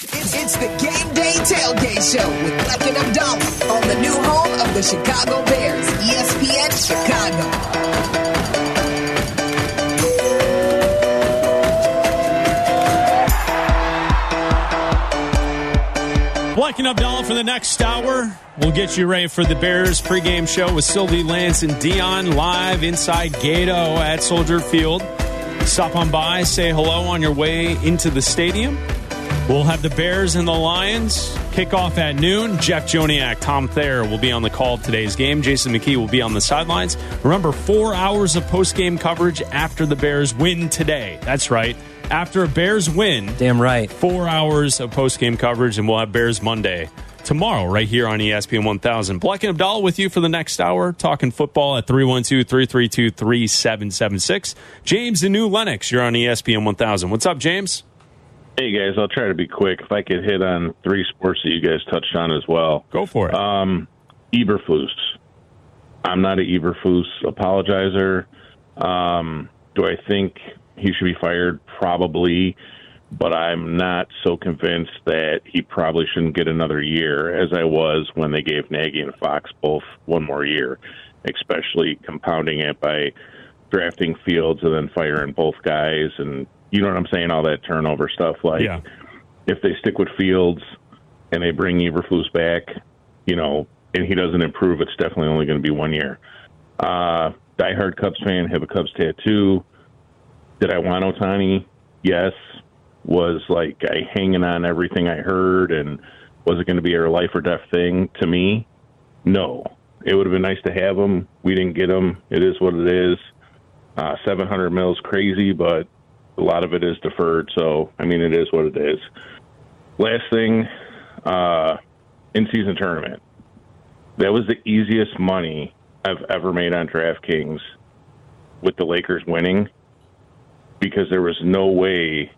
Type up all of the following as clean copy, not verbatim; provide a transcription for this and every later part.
It's the Game Day Tailgate Show with Bleck and Abdalla on the new home of the Chicago Bears, ESPN Chicago. Bleck and Abdalla for the next hour. We'll get you ready for the Bears pregame show with Sylvie, Lance, and Dion live inside Gato at Soldier Field. Stop on by, say hello on your way into the stadium. We'll have the Bears and the Lions kick off at noon. Jeff Joniak, Tom Thayer will be on the call of today's game. Jason McKee will be on the sidelines. Remember, 4 hours of post-game coverage after the Bears win today. That's right. After a Bears win. Damn right. 4 hours of post-game coverage, and we'll have Bears Monday tomorrow right here on ESPN 1000. Bleck and Abdalla with you for the next hour, talking football at 312-332-3776. James in New Lenox, you're on ESPN 1000. What's up, James? Hey, guys, I'll try to be quick. If I could hit on three sports that you guys touched on as well. Go for it. Eberflus. I'm not an Eberflus apologizer. Do I think he should be fired? Probably. But I'm not so convinced that he probably shouldn't get another year as I was when they gave Nagy and Fox both one more year, especially compounding it by drafting Fields and then firing both guys and, you know what I'm saying? All that turnover stuff. Like, yeah. If they stick with Fields and they bring Eberflus back, you know, and he doesn't improve, it's definitely only going to be 1 year. Diehard Cubs fan, have a Cubs tattoo. Did I want Otani? Yes. Was like I hanging on everything I heard, and was it going to be a life or death thing to me? No. It would have been nice to have him. We didn't get him. It is what it is. 700 mil's crazy, but a lot of it is deferred, so, I mean, it is what it is. Last thing, in-season tournament. That was the easiest money I've ever made on DraftKings with the Lakers winning because there was no way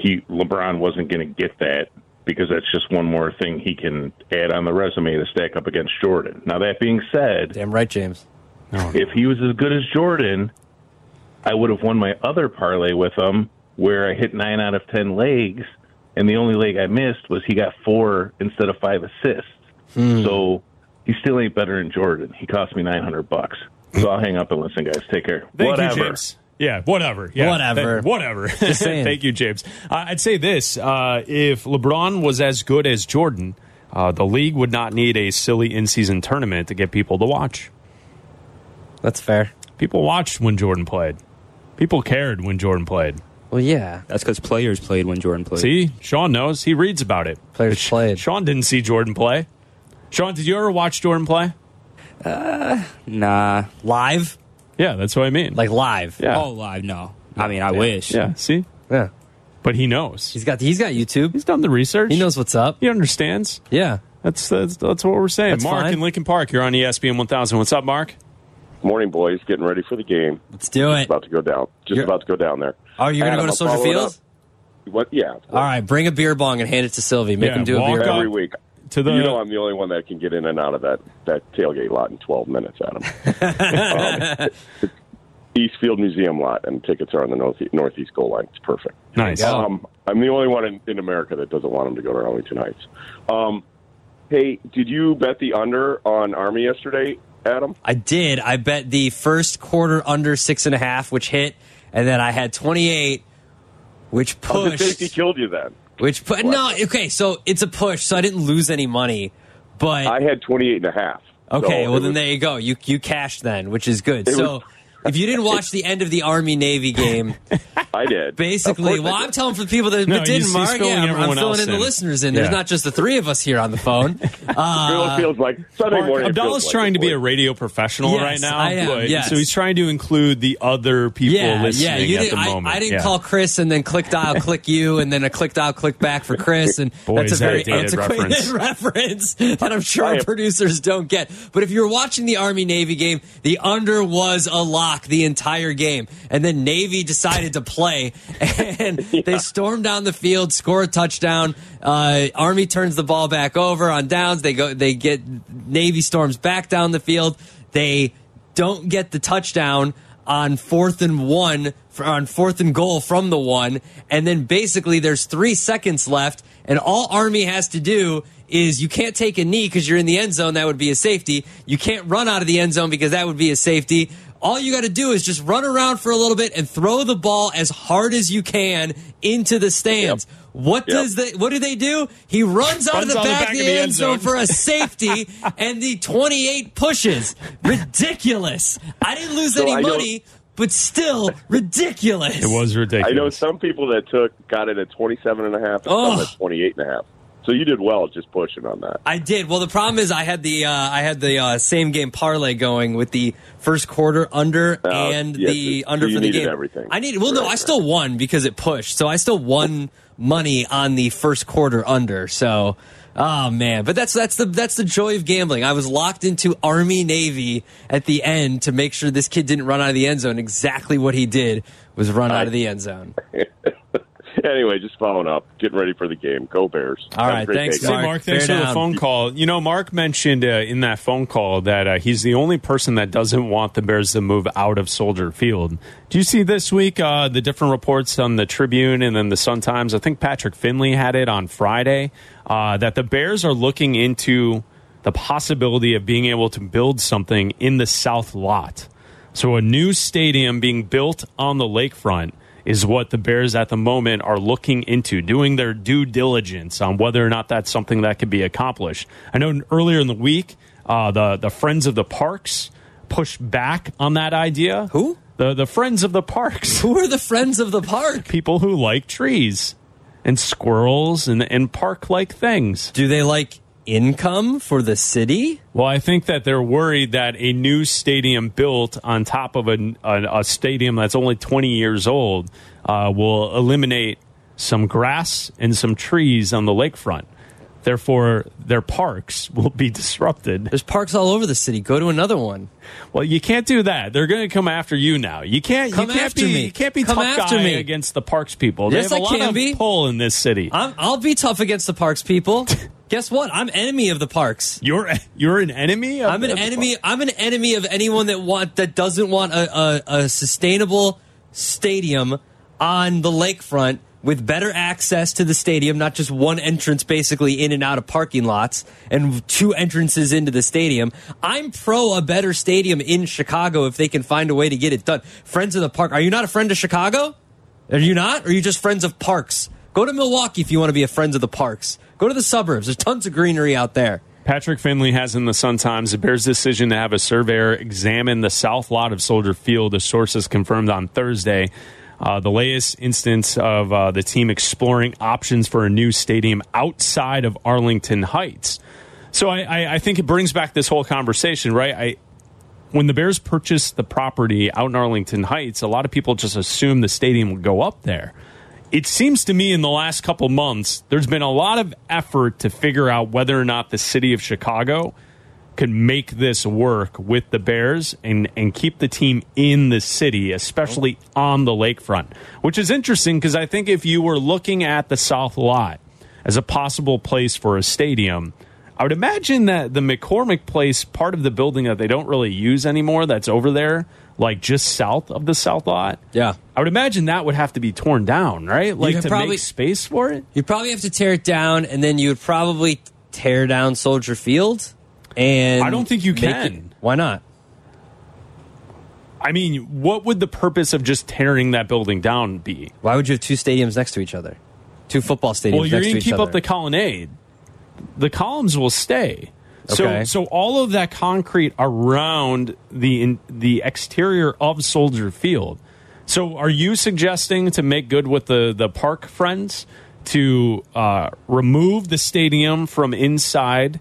LeBron wasn't going to get that because that's just one more thing he can add on the resume to stack up against Jordan. Now, that being said... Damn right, James. No. If he was as good as Jordan... I would have won my other parlay with him where I hit 9 out of 10 legs, and the only leg I missed was he got 4 instead of 5 assists. So he still ain't better than Jordan. He cost me $900. So I'll hang up and listen, guys. Take care. Thank you, James. Yeah, whatever. Yeah, whatever. Just saying. Thank you, James. I'd say this. If LeBron was as good as Jordan, the league would not need a silly in-season tournament to get people to watch. That's fair. People watched when Jordan played. People cared when Jordan played. Well, yeah. That's because players played when Jordan played. See? Sean knows. He reads about it. Players played. Sean didn't see Jordan play. Sean, did you ever watch Jordan play? Nah. Live? Yeah, that's what I mean. Like live? Yeah. Oh, live, no. I mean, I wish. Yeah, see? Yeah. But he knows. He's got YouTube. He's done the research. He knows what's up. He understands. Yeah. That's what we're saying. That's Mark fine. In Lincoln Park, you're on ESPN 1000. What's up, Mark? Morning, boys. Getting ready for the game. Let's do it. About to go down there. Oh, you're going to go to Soldier Field? What? Yeah. All right. Bring a beer bong and hand it to Sylvie. Make him do a beer bong. Every week. You know I'm the only one that can get in and out of that tailgate lot in 12 minutes, Adam. It's Eastfield Museum lot, and tickets are on the northeast goal line. It's perfect. Nice. I'm the only one in America that doesn't want them to go to Arlington Heights. Hey, did you bet the under on Army yesterday? Adam? I did. I bet the first quarter under 6.5, which hit, and then I had 28, which pushed. I think he killed you then. So it's a push, so I didn't lose any money, but I had 28.5. Okay, so there you go. You cashed then, which is good. So if you didn't watch the end of the Army-Navy game, I did. Basically, I'm telling for the people that didn't, Mark. Yeah, I'm filling in the listeners in. Yeah. There's not just the three of us here on the phone. It feels like Sunday morning. Abdullah's trying to be a radio professional right now. I am, yes. So he's trying to include the other people listening at the moment. I didn't call Chris and then click dial, click you, and then a click dial, click back for Chris. And that's a very antiquated reference that I'm sure producers don't get. But if you're watching the Army-Navy game, the under was a lock the entire game, and then Navy decided to play, and they stormed down the field, score a touchdown. Army turns the ball back over on downs. They get Navy storms back down the field. They don't get the touchdown on 4th and goal from the 1, and then basically there's 3 seconds left, And all Army has to do is you can't take a knee because you're in the end zone. That would be a safety. You can't run out of the end zone because that would be a safety. All you got to do is just run around for a little bit and throw the ball as hard as you can into the stands. Yep. What do they do? He runs out of the back of the end zone for a safety, and the 28 pushes. Ridiculous. I didn't lose any money, but still ridiculous. It was ridiculous. I know some people that got it at 27.5 and some at 28.5. So you did well just pushing on that. I did. Well, the problem is I had the same game parlay going with the first quarter under and the under for the game. Everything. I needed. Well, right, no, I still won because it pushed. So I still won money on the first quarter under. So, oh man, but that's the joy of gambling. I was locked into Army-Navy at the end to make sure this kid didn't run out of the end zone. Exactly what he did was run out of the end zone. Anyway, just following up, getting ready for the game. Go Bears. All right, thanks, Mark. Hey, Mark, thanks for the phone call. You know, Mark mentioned in that phone call that he's the only person that doesn't want the Bears to move out of Soldier Field. Do you see this week the different reports on the Tribune and then the Sun-Times? I think Patrick Finley had it on Friday that the Bears are looking into the possibility of being able to build something in the South Lot. So a new stadium being built on the lakefront is what the Bears at the moment are looking into, doing their due diligence on whether or not that's something that could be accomplished. I know earlier in the week, the Friends of the Parks pushed back on that idea. Who? The Friends of the Parks. Who are the Friends of the Park? People who like trees and squirrels and park-like things. Do they like income for the city? Well, I think that they're worried that a new stadium built on top of a stadium that's only 20 years old will eliminate some grass and some trees on the lakefront. Therefore, their parks will be disrupted. There's parks all over the city. Go to another one. Well, you can't do that. They're going to come after you now. You can't be tough guy against the parks people. Yes, they have a lot of pull in this city. I'll be tough against the parks people. Guess what? I'm enemy of the parks. You're an enemy? I'm an enemy of anyone that doesn't want a sustainable stadium on the lakefront with better access to the stadium, not just one entrance basically in and out of parking lots and two entrances into the stadium. I'm pro a better stadium in Chicago if they can find a way to get it done. Friends of the Park. Are you not a friend of Chicago? Are you not? Or are you just friends of parks? Go to Milwaukee if you want to be a friend of the parks. Go to the suburbs. There's tons of greenery out there. Patrick Finley has in the Sun-Times the Bears' decision to have a surveyor examine the south lot of Soldier Field, as sources confirmed on Thursday. The latest instance of the team exploring options for a new stadium outside of Arlington Heights. So I think it brings back this whole conversation, right? When the Bears purchased the property out in Arlington Heights, a lot of people just assumed the stadium would go up there. It seems to me in the last couple months, there's been a lot of effort to figure out whether or not the city of Chicago could make this work with the Bears and keep the team in the city, especially on the lakefront, which is interesting because I think if you were looking at the South Lot as a possible place for a stadium, I would imagine that the McCormick Place, part of the building that they don't really use anymore that's over there, like just south of the South Lot, yeah, I would imagine that would have to be torn down, right? Like to make space for it? You'd probably have to tear it down, and then you would probably tear down Soldier Field. And I don't think you can. Why not? I mean, what would the purpose of just tearing that building down be? Why would you have two stadiums next to each other? Two football stadiums next to each other. Well, you're going to keep up the colonnade. The columns will stay. Okay. So all of that concrete around the exterior of Soldier Field. So are you suggesting, to make good with the park friends, to remove the stadium from inside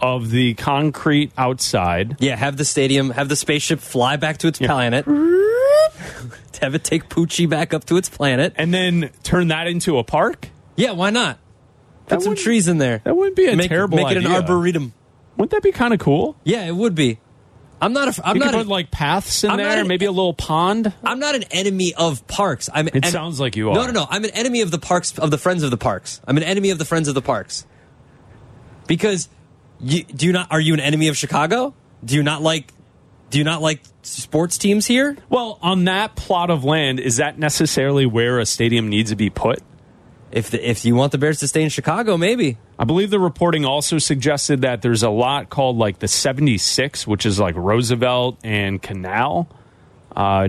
of the concrete outside? Yeah, have the stadium, have the spaceship fly back to its planet. Have it take Poochie back up to its planet. And then turn that into a park? Yeah, why not? Put some trees in there. That wouldn't be a terrible idea. Make it an arboretum. Wouldn't that be kind of cool? Yeah, it would be. You could put like paths in there, maybe a little pond. I'm not an enemy of parks. It sounds like you are. No. I'm an enemy of the parks, of the Friends of the Parks. I'm an enemy of the Friends of the Parks. Because are you an enemy of Chicago? Do you not like sports teams here? Well, on that plot of land, is that necessarily where a stadium needs to be put? If you want the Bears to stay in Chicago, maybe. I believe the reporting also suggested that there's a lot called like the 76, which is like Roosevelt and Canal.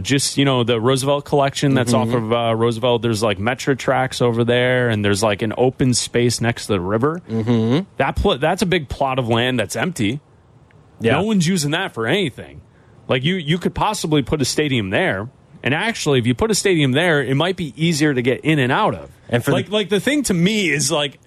Just, you know, the Roosevelt collection that's off of Roosevelt. There's like Metro tracks over there, and there's like an open space next to the river. Mm-hmm. That's a big plot of land that's empty. Yeah. No one's using that for anything. Like you could possibly put a stadium there. And actually, if you put a stadium there, it might be easier to get in and out of. And for like the thing to me is like,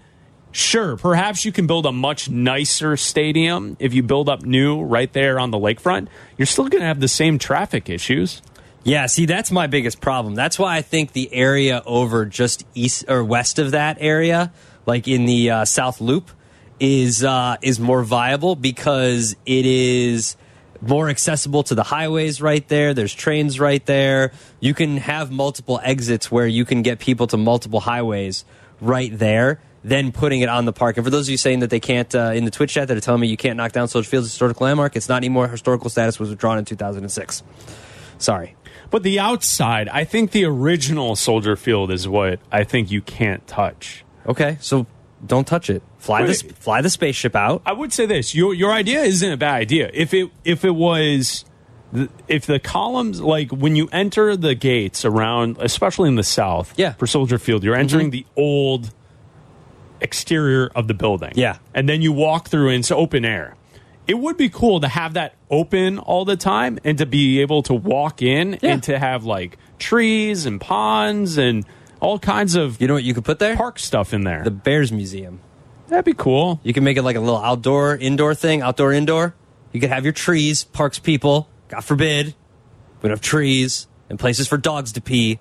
sure, perhaps you can build a much nicer stadium if you build up new right there on the lakefront. You're still going to have the same traffic issues. Yeah, see, that's my biggest problem. That's why I think the area over just east or west of that area, like in the South Loop, is more viable because it is more accessible to the highways right there. There's trains right there. You can have multiple exits where you can get people to multiple highways right there, then putting it on the park. And for those of you saying that they can't, in the Twitch chat that are telling me you can't knock down Soldier Field's historical landmark, it's not anymore. Historical status was withdrawn in 2006. Sorry. But the outside, I think the original Soldier Field is what I think you can't touch. Okay, so don't touch it. Fly the spaceship out. I would say this: your idea isn't a bad idea. If the columns, like when you enter the gates around, especially in the south, for Soldier Field, you're entering the old exterior of the building, and then you walk through into open air. It would be cool to have that open all the time and to be able to walk in and to have like trees and ponds and all kinds of, you know what you could put there? Park stuff in there. The Bears Museum. That'd be cool. You can make it like a little outdoor, indoor thing. Outdoor, indoor. You could have your trees. Parks people, God forbid, we don't have trees and places for dogs to pee.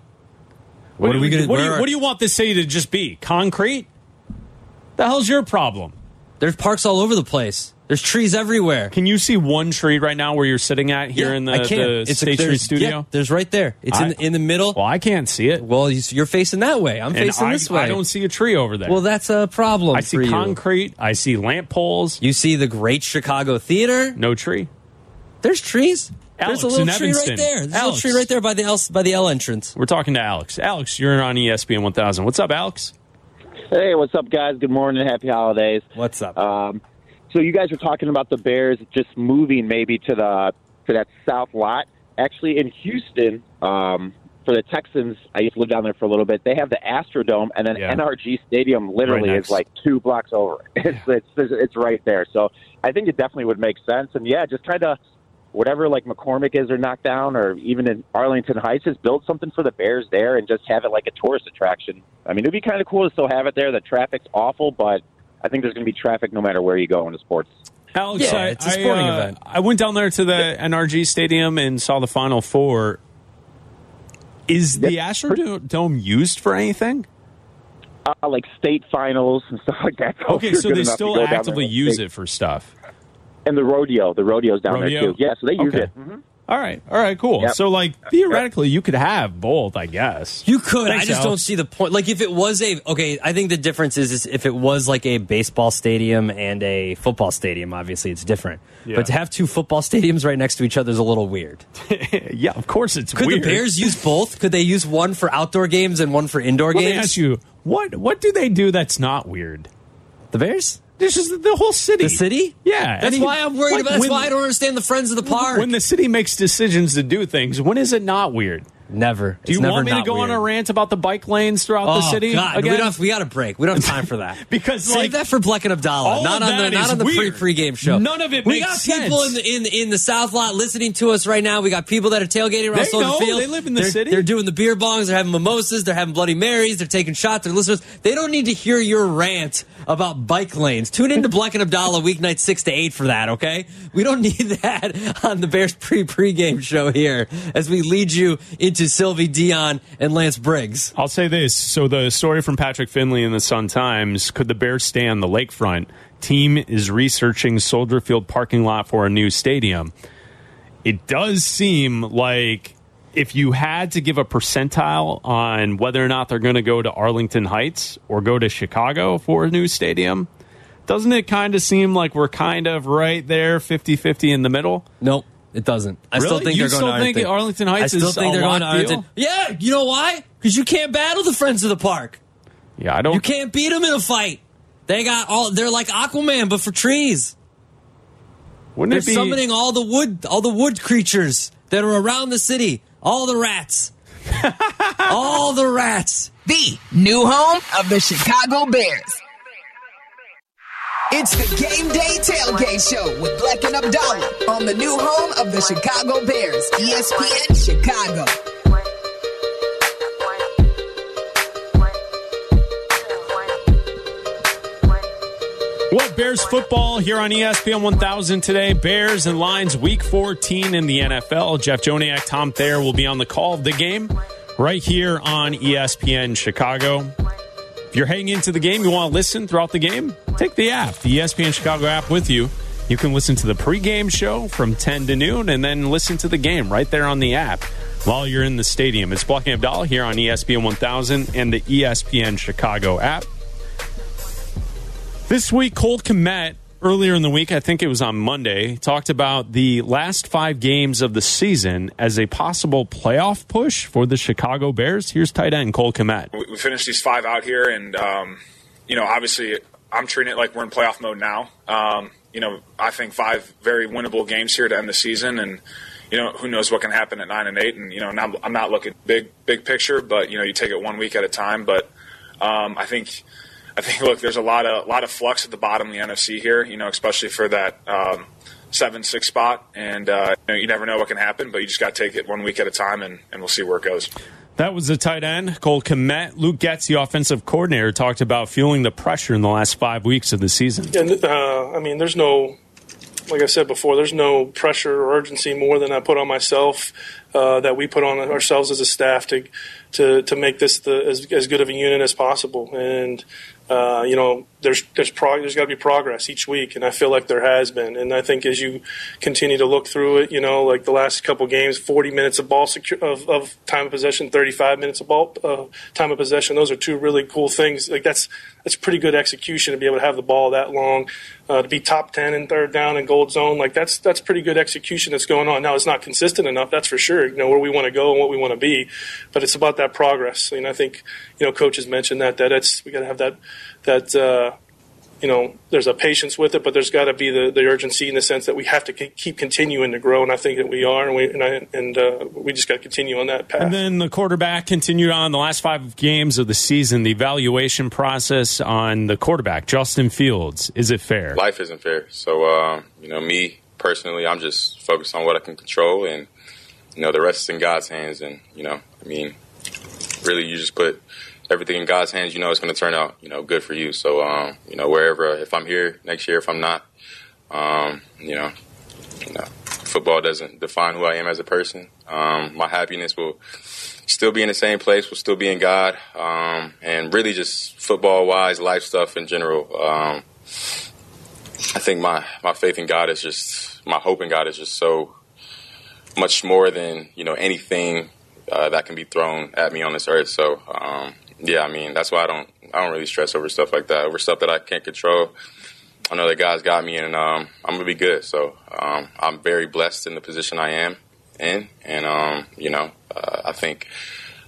What are we going to do? What do you want this city to just be? Concrete? The hell's your problem? There's parks all over the place. There's trees everywhere. Can you see one tree right now where you're sitting at here in the State Street studio? Yeah, there's right there. It's in the middle. Well, I can't see it. Well, you're facing that way. I'm facing this way. I don't see a tree over there. Well, that's a problem. I see concrete. I see lamp poles. You see the Great Chicago Theater. No tree. There's trees. Alex, there's a little tree right there. There's a little tree right there by the L entrance. We're talking to Alex. Alex, you're on ESPN 1000. What's up, Alex? Hey, what's up, guys? Good morning. Happy holidays. What's up? So you guys were talking about the Bears just moving maybe to that South Lot. Actually, in Houston, for the Texans, I used to live down there for a little bit. They have the Astrodome, and then NRG Stadium literally is like 2 blocks over. It's right there. So I think it definitely would make sense. And just try to whatever like McCormick is or knock down, or even in Arlington Heights, just build something for the Bears there and just have it like a tourist attraction. I mean, it'd be kind of cool to still have it there. The traffic's awful, but I think there's going to be traffic no matter where you go in the sports. Alex, it's a sporting event. I went down there to the NRG Stadium and saw the Final Four. Is the Astrodome used for anything? Like state finals and stuff like that. Okay, so they still actively use it for stuff. And the rodeo. The rodeo's down there, too. Yeah, so they use it. Mm-hmm. All right, cool. Yep. So, like, theoretically, you could have both, I guess. You could. I just don't see the point. Like, if it was I think the difference is if it was, like, a baseball stadium and a football stadium, obviously it's different. Yeah. But to have 2 football stadiums right next to each other is a little weird. Yeah, of course it's weird. Could the Bears use both? Could they use one for outdoor games and one for indoor games? Let me ask you, what do they do that's not weird? The Bears? This is the whole city. The city? Yeah. That's why I'm worried about it. That's why I don't understand the Friends of the Park. When the city makes decisions to do things, when is it not weird? Never. Do you want me to go on a rant about the bike lanes throughout the city? God. Again? We got a break. We don't have time for that. Because save that for Bleck and Abdalla. Not on the pregame show. None of it makes sense. We got people in the South Lot listening to us right now. We got people that are tailgating around Soldier Field. They live in the city. They're doing the beer bongs. They're having mimosas. They're having Bloody Marys. They're taking shots. They're listeners. They don't need to hear your rant about bike lanes. Tune in to Bleck and Abdalla weeknights 6 to 8 for that. Okay, we don't need that on the Bears pregame show here as we lead you into Sylvie, Dion, and Lance Briggs. I'll say this. So the story from Patrick Finley in the Sun-Times, could the Bears stay on the lakefront? Team is researching Soldier Field parking lot for a new stadium. It does seem like if you had to give a percentile on whether or not they're going to go to Arlington Heights or go to Chicago for a new stadium, doesn't it kind of seem like we're kind of right there, 50-50 in the middle? Nope. It doesn't. Really? I still think they're going to Arlington. Arlington Heights. I still think they're going to Arlington. Yeah, you know why? Because you can't battle the Friends of the Park. Yeah, I don't. You can't beat them in a fight. They got all. They're like Aquaman, but for trees. Wouldn't it be summoning all the wood creatures that are around the city, all the rats, all the rats. The new home of the Chicago Bears. It's the Game Day Tailgate Show with Bleck and Abdalla on the new home of the Chicago Bears, ESPN Chicago. Well, Bears football here on ESPN 1000 today. Bears and Lions Week 14 in the NFL. Jeff Joniak, Tom Thayer will be on the call of the game right here on ESPN Chicago. If you're heading into the game, you want to listen throughout the game, take the app, the ESPN Chicago app with you. You can listen to the pregame show from 10 to noon and then listen to the game right there on the app while you're in the stadium. It's Bleck and Abdalla here on ESPN 1000 and the ESPN Chicago app. This week, Cole Kmet, earlier in the week, I think it was on Monday, talked about the last 5 games of the season as a possible playoff push for the Chicago Bears. Here's tight end Cole Kmet. We finished these 5 out here, and, obviously I'm treating it like we're in playoff mode now. I think 5 very winnable games here to end the season, and, who knows what can happen at 9-8. And, I'm not looking big picture, but, you take it 1 week at a time. But I think, look, there's a lot of flux at the bottom of the NFC here, especially for that 7-6 spot. And you never know what can happen, but you just got to take it 1 week at a time, and we'll see where it goes. That was the tight end, Cole Kmet. Luke Getz, the offensive coordinator, talked about feeling the pressure in the last 5 weeks of the season. And, there's no, like I said before, there's no pressure or urgency more than I put on myself, that we put on ourselves as a staff to make this as good of a unit as possible. And, there's got to be progress each week, and I feel like there has been. And I think as you continue to look through it, like the last couple games, 40 minutes of ball of time of possession, 35 minutes of ball time of possession. Those are two really cool things. Like that's pretty good execution to be able to have the ball that long, to be top 10 in third down and gold zone. Like that's pretty good execution that's going on. Now it's not consistent enough, that's for sure. Where we want to go and what we want to be, but it's about that progress. And I think coach has mentioned that it's, we got to have that there's a patience with it, but there's got to be the urgency in the sense that we have to keep continuing to grow, and I think that we are, and we just got to continue on that path. And then the quarterback continued on the last 5 games of the season. The evaluation process on the quarterback, Justin Fields, is it fair? Life isn't fair. So, me personally, I'm just focused on what I can control, and the rest is in God's hands. And, really you just put everything in God's hands, it's going to turn out, good for you. So, wherever, if I'm here next year, if I'm not, football doesn't define who I am as a person. My happiness will still be in the same place, will still be in God. And really just football wise, life stuff in general. I think my faith in God is just, my hope in God is just so much more than anything that can be thrown at me on this earth. So that's why I don't really stress over stuff like that, over stuff that I can't control. I know that God's got me, and I'm gonna be good. So I'm very blessed in the position I am in, and I think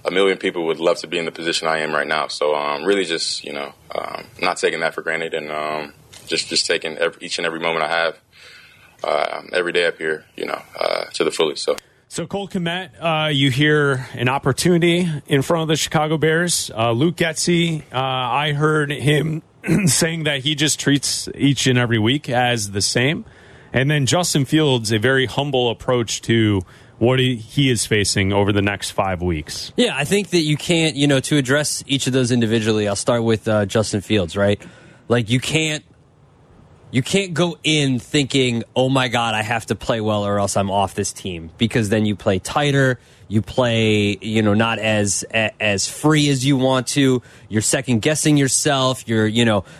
1 million people would love to be in the position I am right now. So really just not taking that for granted, and just taking each and every moment I have. Every day up here, to the fullest. So Cole Kmet, you hear an opportunity in front of the Chicago Bears. Luke Getz, I heard him saying that he just treats each and every week as the same. And then Justin Fields, a very humble approach to what he is facing over the next 5 weeks. Yeah, I think that you can't, to address each of those individually, I'll start with Justin Fields, right? Like You can't go in thinking, oh, my God, I have to play well or else I'm off this team, because then you play tighter. You play, not as free as you want to. You're second guessing yourself. You're,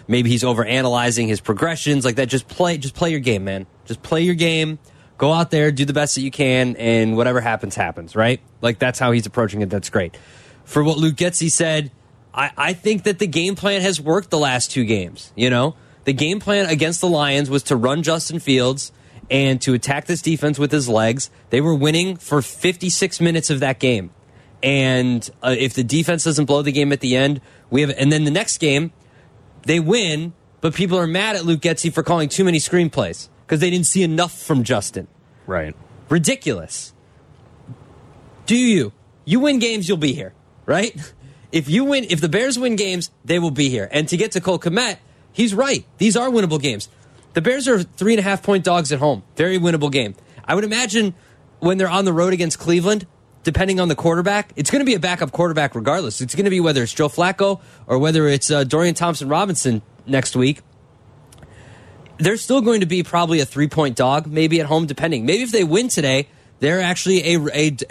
maybe he's overanalyzing his progressions like that. Just play your game, man. Just play your game. Go out there, do the best that you can, and whatever happens, right? Like, that's how he's approaching it. That's great. For what Luke Getz said, I think that the game plan has worked the last 2 games, The game plan against the Lions was to run Justin Fields and to attack this defense with his legs. They were winning for 56 minutes of that game. And if the defense doesn't blow the game at the end We have, and then the next game, they win, but people are mad at Luke Getsy for calling too many screenplays because they didn't see enough from Justin. Right. Ridiculous. Do you? You win games, you'll be here, right? If you win, if the Bears win games, they will be here. And to get to Cole Kmet, he's right. These are winnable games. The Bears are 3.5-point dogs at home. Very winnable game. I would imagine when they're on the road against Cleveland, depending on the quarterback, it's going to be a backup quarterback regardless. It's going to be whether it's Joe Flacco or whether it's Dorian Thompson-Robinson next week. They're still going to be probably a 3-point dog, maybe at home, depending. Maybe if they win today, they're actually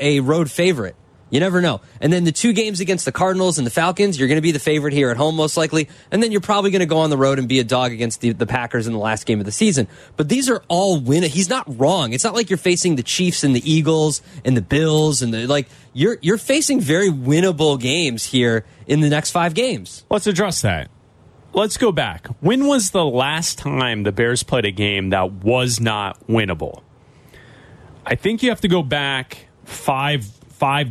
a road favorite. You never know. And then the two games against the Cardinals and the Falcons, you're going to be the favorite here at home most likely. And then you're probably going to go on the road and be a dog against the Packers in the last game of the season. But these are all win. He's not wrong. It's not like you're facing the Chiefs and the Eagles and the Bills and the like. You're facing very winnable games here in the next five games. Let's address that. Let's go back. When was the last time the Bears played a game that was not winnable? I think you have to go back five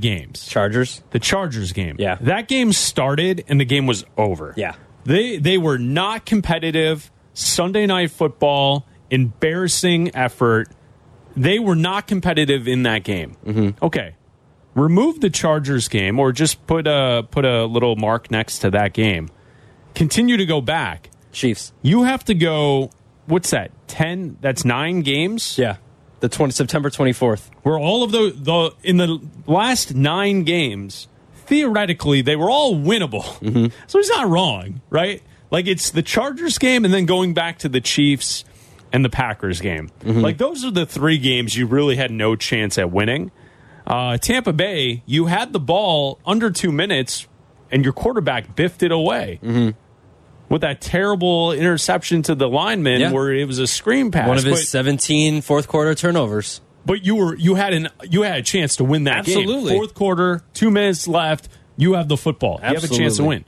games. Chargers? The Chargers game. Yeah. That game started and the game was over. Yeah. They were not competitive. Sunday Night Football, embarrassing effort. They were not competitive in that game. Mm-hmm. Okay. Remove the Chargers game or just put a little mark next to that game. Continue to go back. Chiefs. You have to go, what's that, 10? That's 9 games? Yeah. The September 24th. Where all of in the last 9 games, theoretically, they were all winnable. Mm-hmm. So he's not wrong, right? Like, it's the Chargers game and then going back to the Chiefs and the Packers game. Mm-hmm. Like, those are the 3 games you really had no chance at winning. Tampa Bay, you had the ball under 2 minutes, and your quarterback biffed it away. Mm-hmm. With that terrible interception to the lineman, yeah, where it was a screen pass. One of his 17 fourth quarter turnovers. But you had a chance to win that game. Absolutely. Fourth quarter, 2 minutes left, you have the football. Absolutely. You have a chance to win.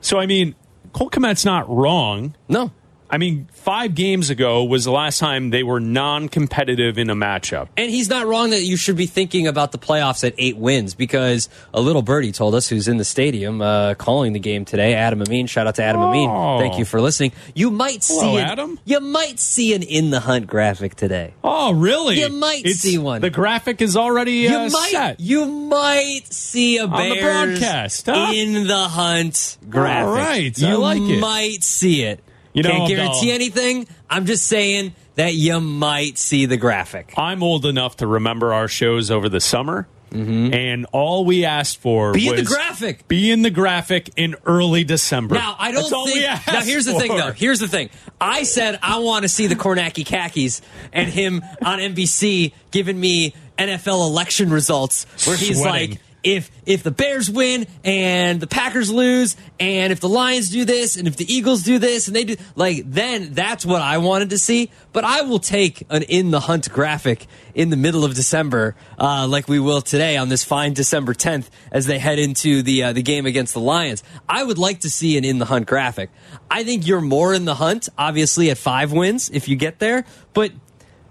So, I mean, Cole Kmet's not wrong. No. I mean, 5 games ago was the last time they were non-competitive in a matchup. And he's not wrong that you should be thinking about the playoffs at 8 wins, because a little birdie told us, who's in the stadium calling the game today, Adam Amin. Shout out to Adam Amin. Thank you for listening. You might see an in the hunt graphic today. Oh, really? You might see one. The graphic is already set. You might see a Bears on the broadcast, huh? In the hunt graphic. All right. You like it. You might see it. You know, can't guarantee anything. I'm just saying that you might see the graphic. I'm old enough to remember our shows over the summer, mm-hmm, and all we asked for was in the graphic. Be in the graphic in early December. Now, I don't think. Now, here's the thing, though. Here's the thing. I said I want to see the Kornacki khakis and him on NBC giving me NFL election results where he's sweating. Like, If the Bears win and the Packers lose and if the Lions do this and if the Eagles do this and they do, like, then that's what I wanted to see. But I will take an in the hunt graphic in the middle of December, like we will today on this fine December 10th as they head into the game against the Lions. I would like to see an in the hunt graphic. I think you're more in the hunt, obviously, at 5 wins if you get there. But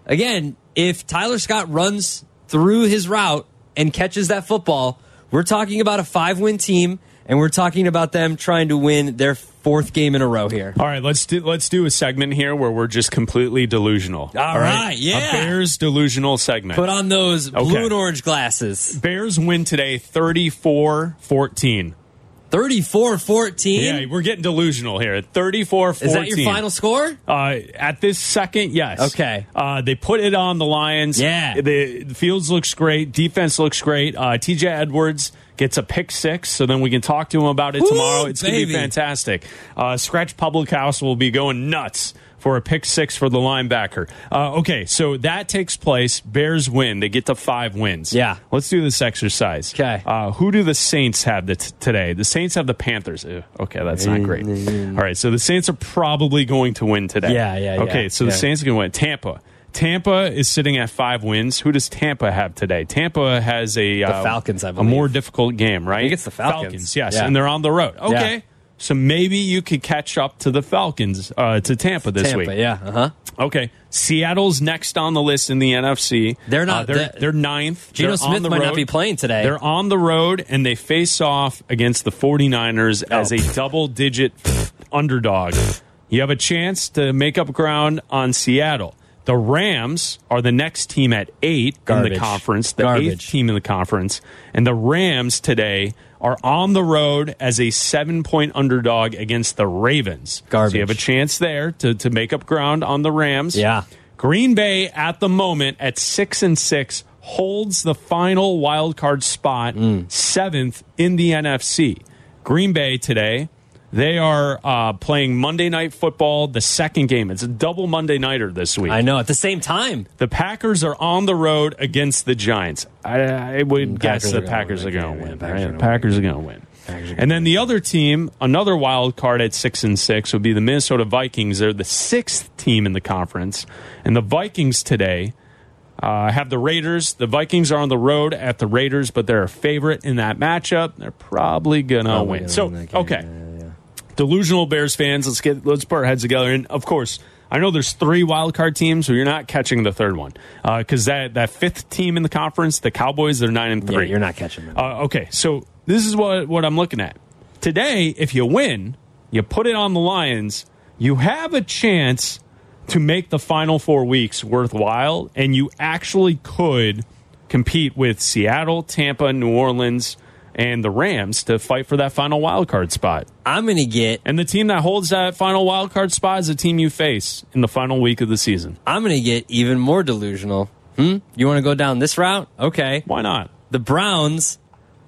again, if Tyler Scott runs through his route and catches that football, we're talking about a 5-win team, and we're talking about them trying to win their 4th game in a row here. All right, let's do a segment here where we're just completely delusional. All right, yeah. A Bears delusional segment. Put on those blue and orange glasses. Bears win today 34-14. 34-14? Yeah, we're getting delusional here. 34-14. Is that your final score? At this second, yes. Okay. They put it on the Lions. Yeah. The Fields looks great. Defense looks great. TJ Edwards gets a pick 6, so then we can talk to him about it tomorrow. It's going to be fantastic. Scratch Public House will be going nuts for a pick 6 for the linebacker. Okay, so that takes place. Bears win. They get to 5 wins. Yeah. Let's do this exercise. Okay. Who do the Saints have today? The Saints have the Panthers. Ew, okay, that's not great. All right, so the Saints are probably going to win today. Yeah. Okay, so the Saints are going to win. Tampa is sitting at 5 wins. Who does Tampa have today? Tampa has the Falcons, I believe. A more difficult game, right? I think it's the Falcons. Yes, yeah. And they're on the road. Okay. Yeah. So maybe you could catch up to the Falcons, to Tampa this week. Yeah. Uh-huh. Okay. Seattle's next on the list in the NFC. They're not. They're ninth. Geno Smith might not be playing today. They're on the road, and they face off against the 49ers as a double-digit underdog. You have a chance to make up ground on Seattle. The Rams are the next team at 8 in the conference, the 8th team in the conference. And the Rams today are on the road as a 7-point underdog against the Ravens. So you have a chance there to make up ground on the Rams. Yeah. Green Bay at the moment at 6-6 holds the final wild card spot, 7th in the NFC. Green Bay today. They are playing Monday Night Football, the second game. It's a double Monday Nighter this week. I know, at the same time. The Packers are on the road against the Giants. I would guess the Packers are going to win. Packers are going to win. And then the other team, another wild card at 6-6, would be the Minnesota Vikings. They're the 6th team in the conference. And the Vikings today have the Raiders. The Vikings are on the road at the Raiders, but they're a favorite in that matchup. They're probably going to win. So, okay. Delusional Bears fans, let's put our heads together. And of course, I know there's 3 wild card teams, so you're not catching the third one because that 5th team in the conference, the Cowboys, they're 9-3. Yeah, you're not catching them. Okay, so this is what I'm looking at today. If you win, you put it on the Lions. You have a chance to make the final 4 weeks worthwhile, and you actually could compete with Seattle, Tampa, New Orleans, and the Rams to fight for that final wild card spot. I'm going to get... And the team that holds that final wild card spot is the team you face in the final week of the season. I'm going to get even more delusional. You want to go down this route? Okay. Why not? The Browns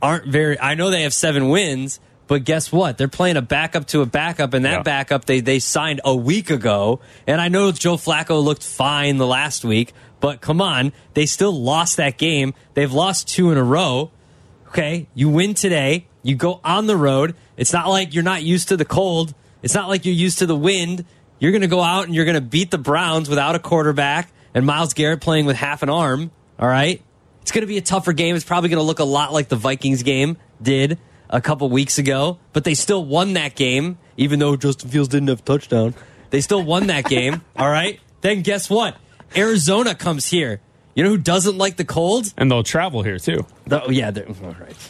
aren't very... I know they have 7 wins, but guess what? They're playing a backup to a backup, and that backup they signed a week ago. And I know Joe Flacco looked fine the last week, but come on, they still lost that game. They've lost 2 in a row. Okay, you win today, you go on the road. It's not like you're not used to the cold. It's not like you're used to the wind. You're going to go out and you're going to beat the Browns without a quarterback and Myles Garrett playing with half an arm, all right? It's going to be a tougher game. It's probably going to look a lot like the Vikings game did a couple weeks ago, but they still won that game, even though Justin Fields didn't have a touchdown. They still won that game, all right? Then guess what? Arizona comes here. You know who doesn't like the cold? And they'll travel here, too. All right.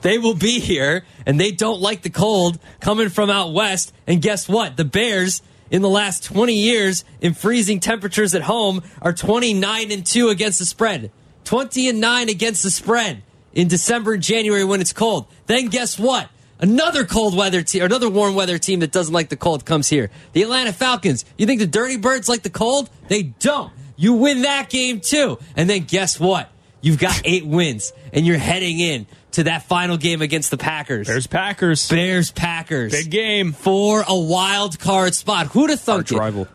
They will be here, and they don't like the cold coming from out west. And guess what? The Bears, in the last 20 years, in freezing temperatures at home, are 29-2 against the spread. 20-9 against the spread in December and January when it's cold. Then guess what? Another cold weather team, or another warm weather team that doesn't like the cold comes here. The Atlanta Falcons. You think the Dirty Birds like the cold? They don't. You win that game, too. And then guess what? You've got 8 wins, and you're heading in to that final game against the Packers. Bears-Packers. Big game. For a wild card spot. Who'd have thunk it?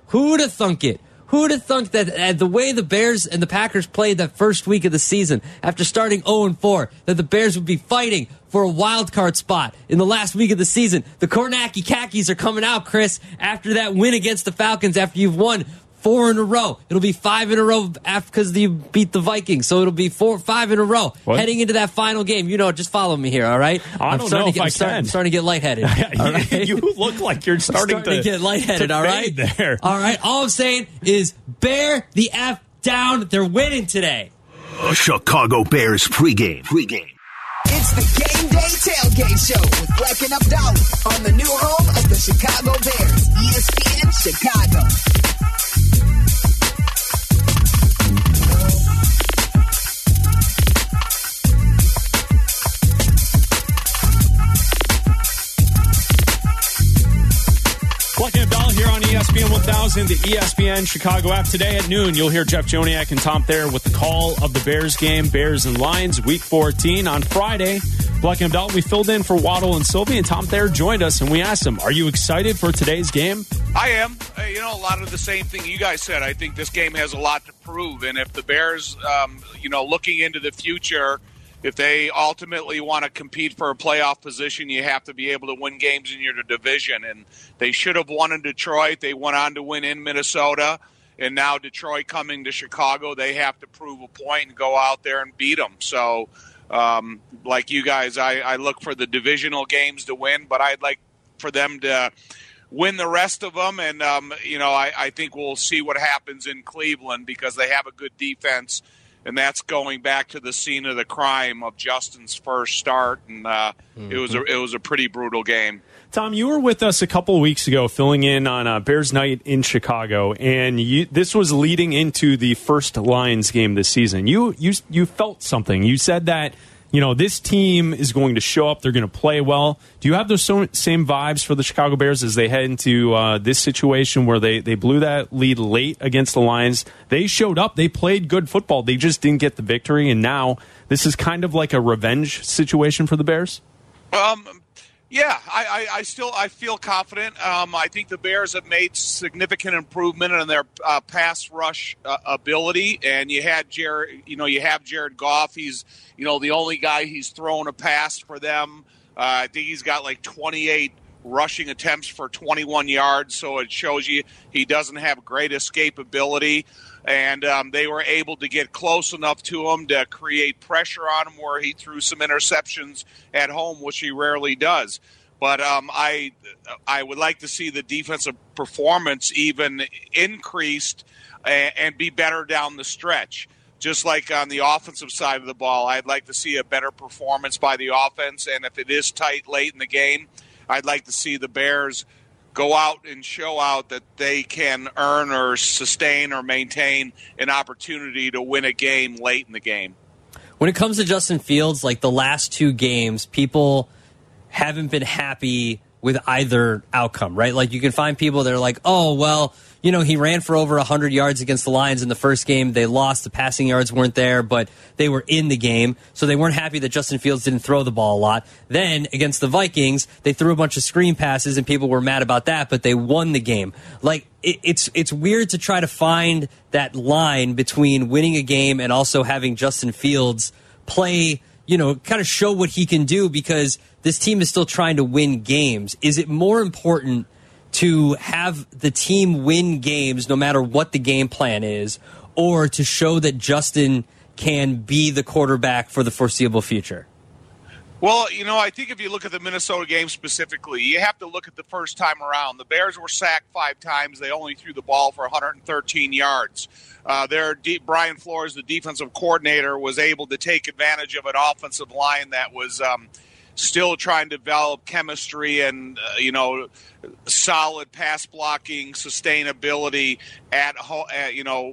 Who'd have thunk that the way the Bears and the Packers played that first week of the season, after starting 0-4, that the Bears would be fighting for a wild card spot in the last week of the season? The Kornacki Khakis are coming out, Chris, after that win against the Falcons, after you've won 4 in a row. It'll be 5 in a row because you beat the Vikings. So it'll be 5 in a row heading into that final game. You know, just follow me here, all right? I'm starting to get lightheaded. Right? You look like you're starting to get lightheaded, all right? There. All right, all I'm saying is bear the F down. They're winning today. Chicago Bears pregame. It's the Game Day Tailgate Show with Bleck and Abdalla on the new home of the Chicago Bears, ESPN Chicago. ESPN 1000, the ESPN Chicago app. Today at noon, you'll hear Jeff Joniak and Tom Thayer with the call of the Bears game, Bears and Lions, Week 14. On Friday, Bleck and Abdalla, we filled in for Waddle and Sylvie, and Tom Thayer joined us, and we asked him, are you excited for today's game? I am. A lot of the same thing you guys said. I think this game has a lot to prove, and if the Bears, looking into the future, if they ultimately want to compete for a playoff position, you have to be able to win games in your division. And they should have won in Detroit. They went on to win in Minnesota. And now Detroit coming to Chicago, they have to prove a point and go out there and beat them. So, like you guys, I look for the divisional games to win. But I'd like for them to win the rest of them. And, you know, I think we'll see what happens in Cleveland because they have a good defense. And that's going back to the scene of the crime of Justin's first start, and it was a pretty brutal game. Tom, you were with us a couple of weeks ago, filling in on Bears Night in Chicago, and this was leading into the first Lions game this season. You felt something. You said that this team is going to show up. They're going to play well. Do you have those same vibes for the Chicago Bears as they head into this situation where they blew that lead late against the Lions? They showed up. They played good football. They just didn't get the victory. And now this is kind of like a revenge situation for the Bears? Yeah, I feel confident. I think the Bears have made significant improvement in their pass rush ability. And you have Jared Goff. He's the only guy he's thrown a pass for them. I think he's got like 28 rushing attempts for 21 yards. So it shows you he doesn't have great escapability. And they were able to get close enough to him to create pressure on him where he threw some interceptions at home, which he rarely does. But I would like to see the defensive performance even increased and be better down the stretch. Just like on the offensive side of the ball, I'd like to see a better performance by the offense. And if it is tight late in the game, I'd like to see the Bears go out and show out that they can earn or sustain or maintain an opportunity to win a game late in the game. When it comes to Justin Fields, like the last two games, people haven't been happy with either outcome, right? Like you can find people that are like, oh, well, he ran for over 100 yards against the Lions in the first game. They lost. The passing yards weren't there, but they were in the game. So they weren't happy that Justin Fields didn't throw the ball a lot. Then against the Vikings, they threw a bunch of screen passes and people were mad about that, but they won the game. Like it's weird to try to find that line between winning a game and also having Justin Fields play, kind of show what he can do because this team is still trying to win games. Is it more important to have the team win games no matter what the game plan is, or to show that Justin can be the quarterback for the foreseeable future? Well, I think if you look at the Minnesota game specifically, you have to look at the first time around. The Bears were sacked 5 times. They only threw the ball for 113 yards. Brian Flores, the defensive coordinator, was able to take advantage of an offensive line that was still trying to develop chemistry and, solid pass blocking, sustainability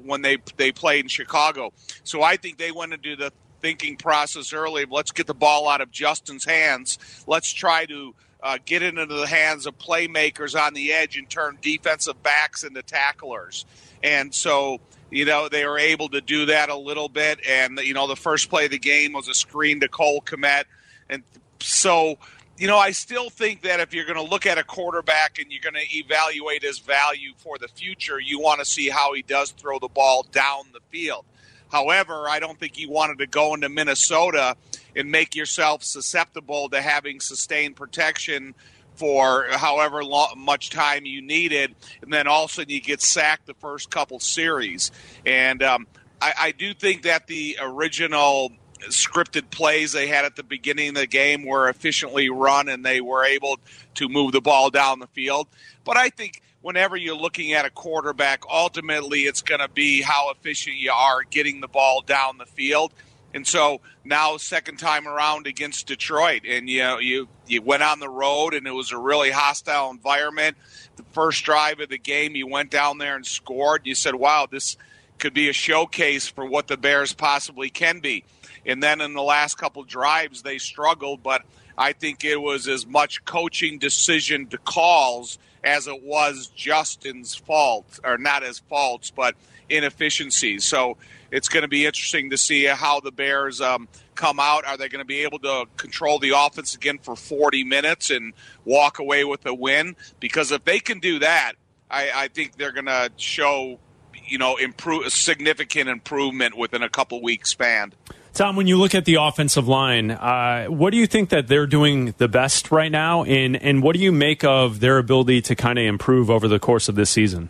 when they played in Chicago. So I think they went into the thinking process early. Let's get the ball out of Justin's hands. Let's try to get it into the hands of playmakers on the edge and turn defensive backs into tacklers. And so they were able to do that a little bit. And, the first play of the game was a screen to Cole Kmet. And so, I still think that if you're going to look at a quarterback and you're going to evaluate his value for the future, you want to see how he does throw the ball down the field. However, I don't think you wanted to go into Minnesota and make yourself susceptible to having sustained protection for however much time you needed, and then all of a sudden you get sacked the first couple series. And I do think that the original scripted plays they had at the beginning of the game were efficiently run and they were able to move the ball down the field. But I think whenever you're looking at a quarterback, ultimately it's going to be how efficient you are getting the ball down the field. And so now second time around against Detroit, and you went on the road and it was a really hostile environment. The first drive of the game, you went down there and scored. You said, wow, this could be a showcase for what the Bears possibly can be. And then in the last couple drives, they struggled, but I think it was as much coaching decision to calls as it was Justin's fault, or not his faults, but inefficiencies. So it's going to be interesting to see how the Bears come out. Are they going to be able to control the offense again for 40 minutes and walk away with a win? Because if they can do that, I think they're going to show significant improvement within a couple weeks span. Tom, when you look at the offensive line, what do you think that they're doing the best right now, and what do you make of their ability to kind of improve over the course of this season?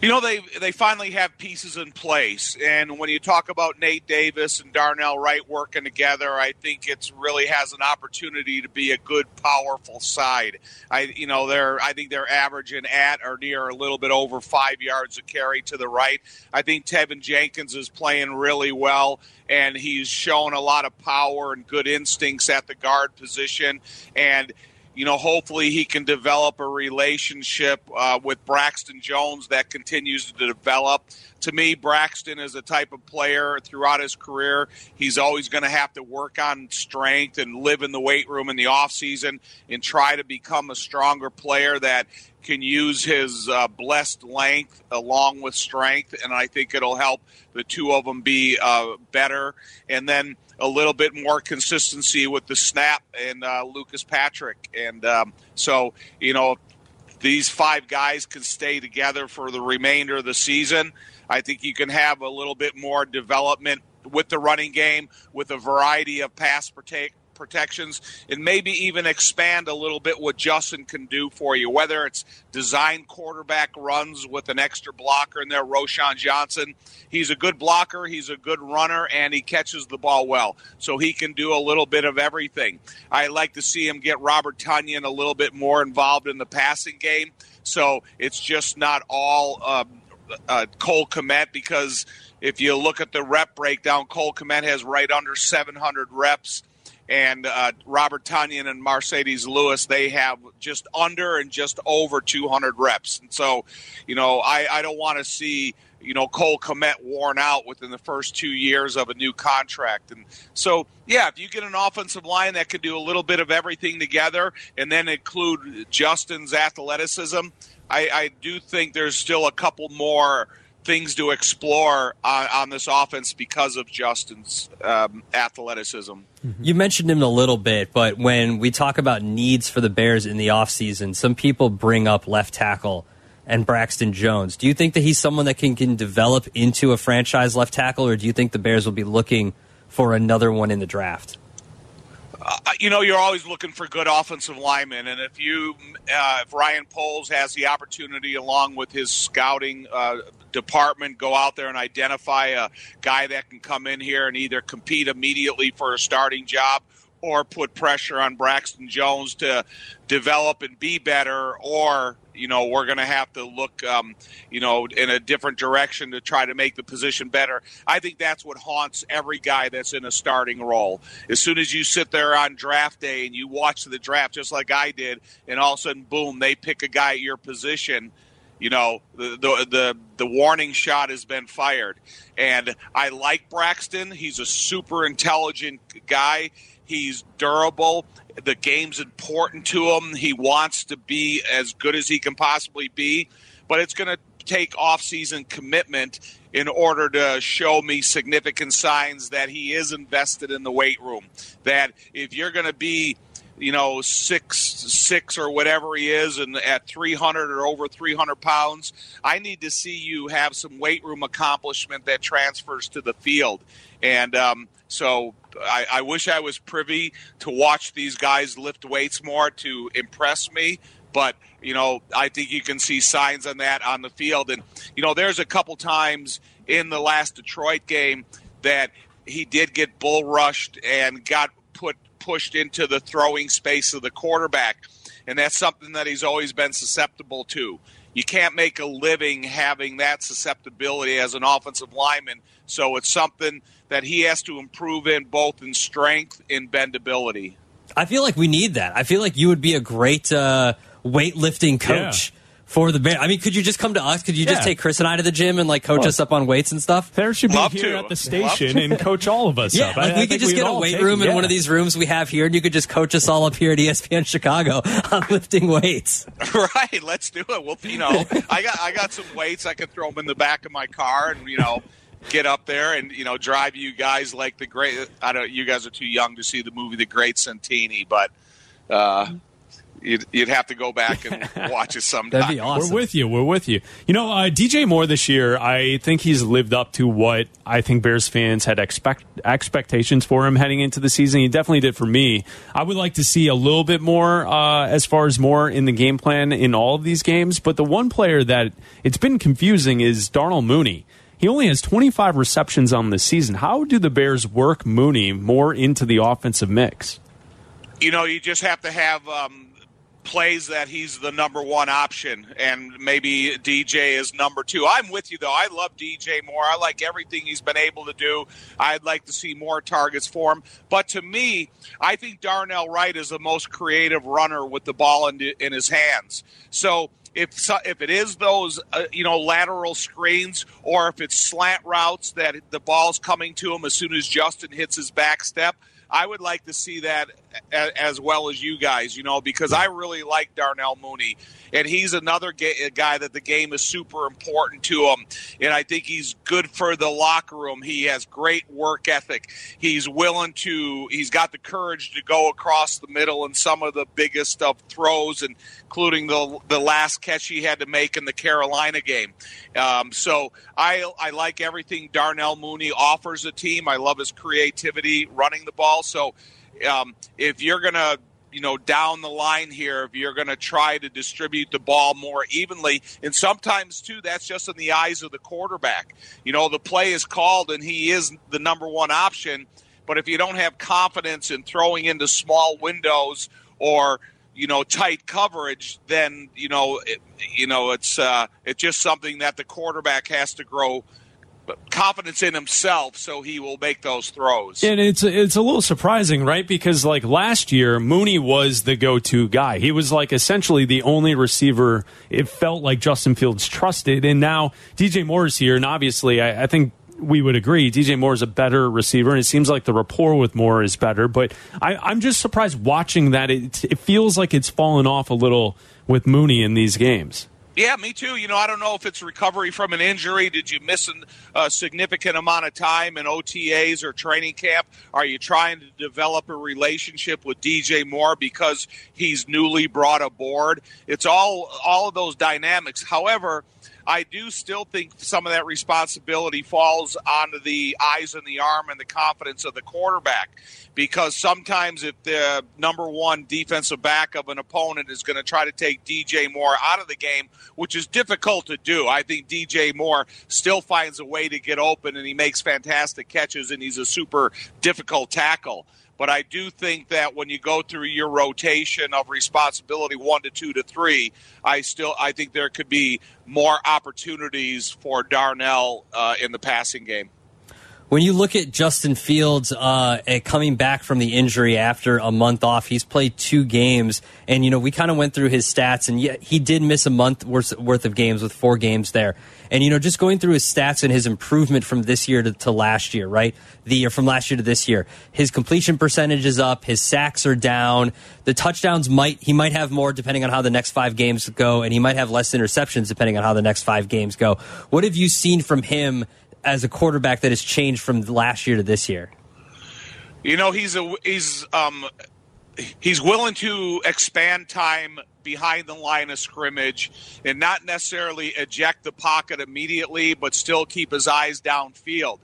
You know, they finally have pieces in place. And when you talk about Nate Davis and Darnell Wright working together, I think it really has an opportunity to be a good, powerful side. I think they're averaging at or near a little bit over 5 yards a carry to the right. I think Tevin Jenkins is playing really well, and he's shown a lot of power and good instincts at the guard position. And you know, hopefully he can develop a relationship with Braxton Jones that continues to develop. To me, Braxton is a type of player throughout his career. He's always going to have to work on strength and live in the weight room in the offseason and try to become a stronger player that can use his blessed length along with strength. And I think it'll help the two of them be better. And then a little bit more consistency with the snap and Lucas Patrick. And so, you know, these five guys can stay together for the remainder of the season. I think you can have a little bit more development with the running game, with a variety of pass protections, and maybe even expand a little bit what Justin can do for you, whether it's design quarterback runs with an extra blocker in there, Roshan Johnson. He's a good blocker, he's a good runner, and he catches the ball well. So he can do a little bit of everything. I like to see him get Robert Tonyan a little bit more involved in the passing game. So it's just not all Cole Kmet, because if you look at the rep breakdown, Cole Kmet has right under 700 reps. And Robert Tonyan and Mercedes Lewis, they have just under and just over 200 reps. And so, you know, I don't want to see, you know, Cole Kmet worn out within the first 2 years of a new contract. And so, yeah, if you get an offensive line that could do a little bit of everything together and then include Justin's athleticism, I do think there's still a couple more things to explore on this offense because of Justin's athleticism. You mentioned him a little bit, but when we talk about needs for the Bears in the offseason, some people bring up left tackle and Braxton Jones. Do you think that he's someone that can develop into a franchise left tackle, or do you think the Bears will be looking for another one in the draft? You know, you're always looking for good offensive linemen, and if Ryan Poles has the opportunity along with his scouting department, go out there and identify a guy that can come in here and either compete immediately for a starting job or put pressure on Braxton Jones to develop and be better, or, you know, we're going to have to look, you know, in a different direction to try to make the position better. I think that's what haunts every guy that's in a starting role. As soon as you sit there on draft day and you watch the draft just like I did, and all of a sudden, boom, they pick a guy at your position, you know, the warning shot has been fired. And I like Braxton. He's a super intelligent guy. He's durable. The game's important to him. He wants to be as good as he can possibly be, but it's going to take off-season commitment in order to show me significant signs that he is invested in the weight room, that if you're going to be, you know, 6'6" or whatever he is, and at 300 or over 300 pounds, I need to see you have some weight room accomplishment that transfers to the field. And so I wish I was privy to watch these guys lift weights more to impress me. But, you know, I think you can see signs on that on the field. And, you know, there's a couple times in the last Detroit game that he did get bull rushed and got pushed into the throwing space of the quarterback, and that's something that he's always been susceptible to. You can't make a living having that susceptibility as an offensive lineman, so it's something that he has to improve in, both in strength and bendability. I feel like we need that. I feel like you would be a great weightlifting coach. Yeah. For the Bears. I mean, could you just come to us? Could you just take Chris and I to the gym and, like, coach us up on weights and stuff? There should be at the station and coach all of us up. Like, we could just get a weight room in one of these rooms we have here, and you could just coach us all up here at ESPN Chicago on lifting weights. Right, let's do it. Well, you know, I got some weights. I could throw them in the back of my car and, you know, get up there and, you know, drive you guys like the great – you guys are too young to see the movie The Great Santini, but – You'd have to go back and watch it sometime. That'd be awesome. We're with you. You know, DJ Moore this year, I think he's lived up to what I think Bears fans had expectations for him heading into the season. He definitely did for me. I would like to see a little bit more as far as Moore in the game plan in all of these games. But the one player that it's been confusing is Darnell Mooney. He only has 25 receptions on the season. How do the Bears work Mooney more into the offensive mix? You know, you just have to have plays that he's the number one option, and maybe DJ is number two. I'm with you, though. I love DJ Moore. I like everything he's been able to do. I'd like to see more targets for him. But to me, I think Darnell Wright is the most creative runner with the ball in his hands. So if it is those lateral screens, or if it's slant routes that the ball's coming to him as soon as Justin hits his back step, I would like to see that as well as you guys, because I really like Darnell Mooney. And he's another guy that the game is super important to him. And I think he's good for the locker room. He has great work ethic. He's got the courage to go across the middle in some of the biggest of throws, including the last catch he had to make in the Carolina game. So I like everything Darnell Mooney offers the team. I love his creativity running the ball. So if you're going to, down the line here, if you're going to try to distribute the ball more evenly, and sometimes, too, that's just in the eyes of the quarterback. The play is called and he is the number one option, but if you don't have confidence in throwing into small windows or tight coverage, then it's just something that the quarterback has to grow confidence in himself, so he will make those throws. And it's a little surprising, right? Because like last year, Mooney was the go-to guy. He was like essentially the only receiver it felt like Justin Fields trusted. And now DJ Moore is here, and obviously I think we would agree DJ Moore is a better receiver, and it seems like the rapport with Moore is better. But I'm just surprised watching that it feels like it's fallen off a little with Mooney in these games. Yeah, me too. I don't know if it's recovery from an injury. Did you miss a significant amount of time in OTAs or training camp? Are you trying to develop a relationship with DJ Moore because he's newly brought aboard? It's all of those dynamics. However, I do still think some of that responsibility falls onto the eyes and the arm and the confidence of the quarterback, because sometimes if the number one defensive back of an opponent is going to try to take DJ Moore out of the game, which is difficult to do, I think DJ Moore still finds a way to get open, and he makes fantastic catches, and he's a super difficult tackle. But I do think that when you go through your rotation of responsibility 1 to 2 to 3, I think there could be more opportunities for Darnell in the passing game. When you look at Justin Fields coming back from the injury after a month off, he's played 2 games. And, we kind of went through his stats, and yet he did miss a month worth of games with 4 games there. And, just going through his stats and his improvement from this year to last year, right? From last year to this year. His completion percentage is up. His sacks are down. The touchdowns he might have more depending on how the next 5 games go, and he might have less interceptions depending on how the next 5 games go. What have you seen from him as a quarterback that has changed from last year to this year? He's willing to expand time behind the line of scrimmage and not necessarily eject the pocket immediately, but still keep his eyes downfield.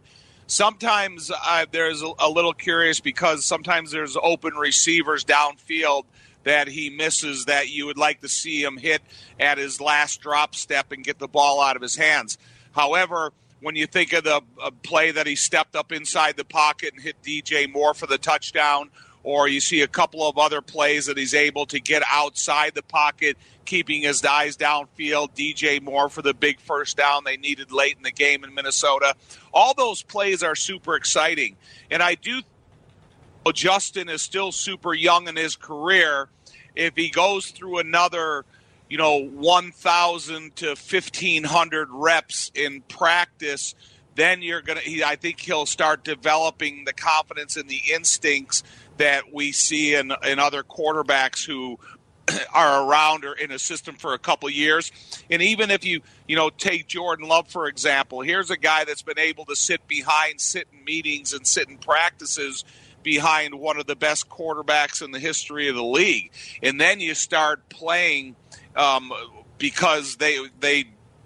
Sometimes there's a little curious, because sometimes there's open receivers downfield that he misses that you would like to see him hit at his last drop step and get the ball out of his hands. However, when you think of the play that he stepped up inside the pocket and hit DJ Moore for the touchdown, or you see a couple of other plays that he's able to get outside the pocket, keeping his eyes downfield, DJ Moore for the big first down they needed late in the game in Minnesota. All those plays are super exciting. And I do think Justin is still super young in his career. If he goes through another 1,000 to 1,500 reps in practice, then I think he'll start developing the confidence and the instincts that we see in other quarterbacks who are around or in a system for a couple years. And even if you take Jordan Love, for example, here's a guy that's been able to sit behind, sit in meetings and sit in practices behind one of the best quarterbacks in the history of the league. And then you start playing because they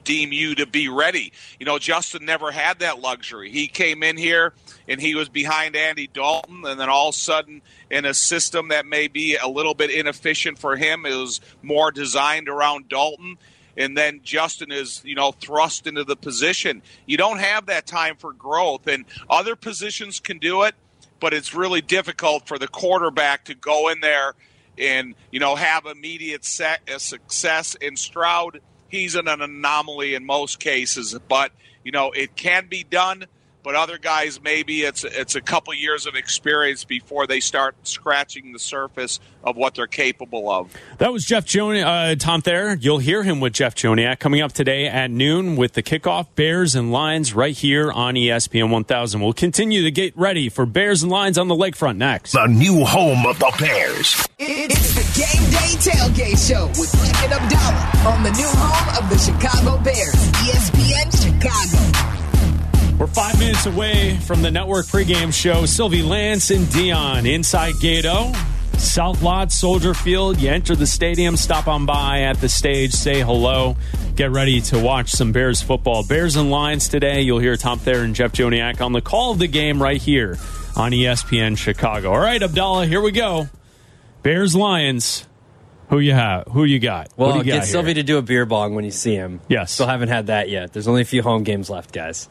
deem you to be ready. You know, Justin never had that luxury. He came in here and he was behind Andy Dalton, and then all of a sudden in a system that may be a little bit inefficient for him, it was more designed around Dalton. And then Justin is, you know, thrust into the position. You don't have that time for growth. And other positions can do it, but it's really difficult for the quarterback to go in there and, you know, have immediate success. And Stroud, he's an anomaly in most cases. But, you know, it can be done. But other guys, maybe it's a couple years of experience before they start scratching the surface of what they're capable of. That was Jeff Joniak, Tom Thayer. You'll hear him with Jeff Joniak coming up today at noon with the kickoff, Bears and Lions, right here on ESPN 1000. We'll continue to get ready for Bears and Lions on the Lakefront next. The new home of the Bears. It's the Game Day Tailgate Show with Bleck and Abdalla on the new home of the Chicago Bears, ESPN Chicago. We're 5 minutes away from the network pregame show. Sylvie, Lance, and Dion inside Gato, South Lot, Soldier Field. You enter the stadium, stop on by at the stage, say hello, get ready to watch some Bears football. Bears and Lions today. You'll hear Tom Thayer and Jeff Joniak on the call of the game right here on ESPN Chicago. All right, Abdallah, here we go. Bears, Lions. Who you got? Well, you get Sylvie to do a beer bong when you see him. Yes. Still haven't had that yet. There's only a few home games left, guys.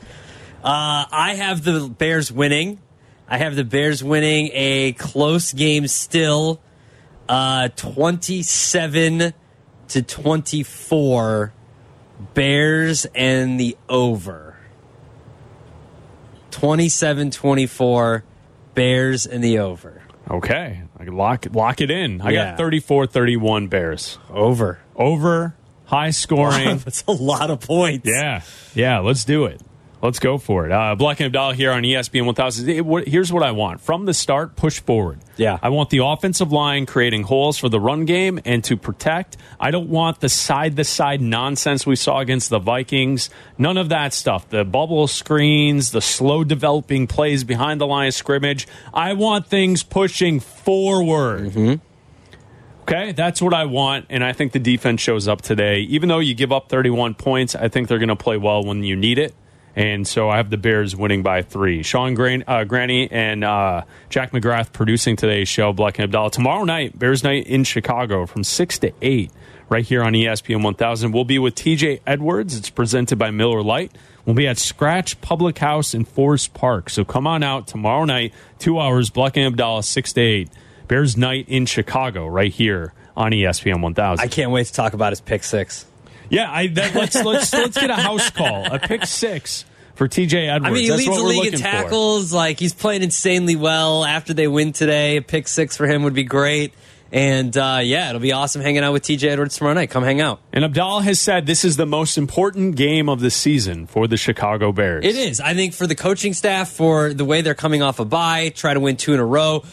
I have the Bears winning. I have the Bears winning a close game still, 27-24, Bears and the over. 27-24, Bears and the over. Okay, I can lock it in. I got 34-31 Bears. Over, high scoring. That's a lot of points. Yeah, let's do it. Let's go for it. Bleck and Abdalla here on ESPN 1000. Here's what I want. From the start, push forward. Yeah. I want the offensive line creating holes for the run game and to protect. I don't want the side-to-side nonsense we saw against the Vikings. None of that stuff. The bubble screens, the slow-developing plays behind the line of scrimmage. I want things pushing forward. Mm-hmm. Okay, that's what I want, and I think the defense shows up today. Even though you give up 31 points, I think they're going to play well when you need it. And so I have the Bears winning by 3. Sean Granny and Jack McGrath producing today's show, Bleck and Abdalla. Tomorrow night, Bears night in Chicago from 6 to 8 right here on ESPN 1000. We'll be with TJ Edwards. It's presented by Miller Lite. We'll be at Scratch Public House in Forest Park. So come on out tomorrow night, 2 hours, Bleck and Abdalla, 6 to 8. Bears night in Chicago right here on ESPN 1000. I can't wait to talk about his pick six. Yeah, let's get a house call, a pick six for TJ Edwards. I mean, he leads the league in tackles. Like, he's playing insanely well. After they win today, a pick six for him would be great. And it'll be awesome hanging out with TJ Edwards tomorrow night. Come hang out. And Abdallah has said this is the most important game of the season for the Chicago Bears. It is. I think for the coaching staff, for the way they're coming off a bye, try to win two in a row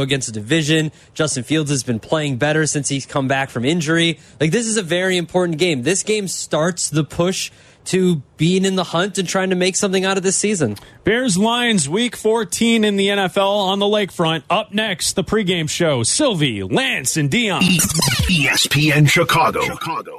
against the division. Justin Fields has been playing better since he's come back from injury. Like, this is a very important game. This game starts the push to being in the hunt and trying to make something out of this season. Bears-Lions Week 14 in the NFL on the Lakefront. Up next, the pregame show. Sylvie, Lance, and Dion. ESPN Chicago.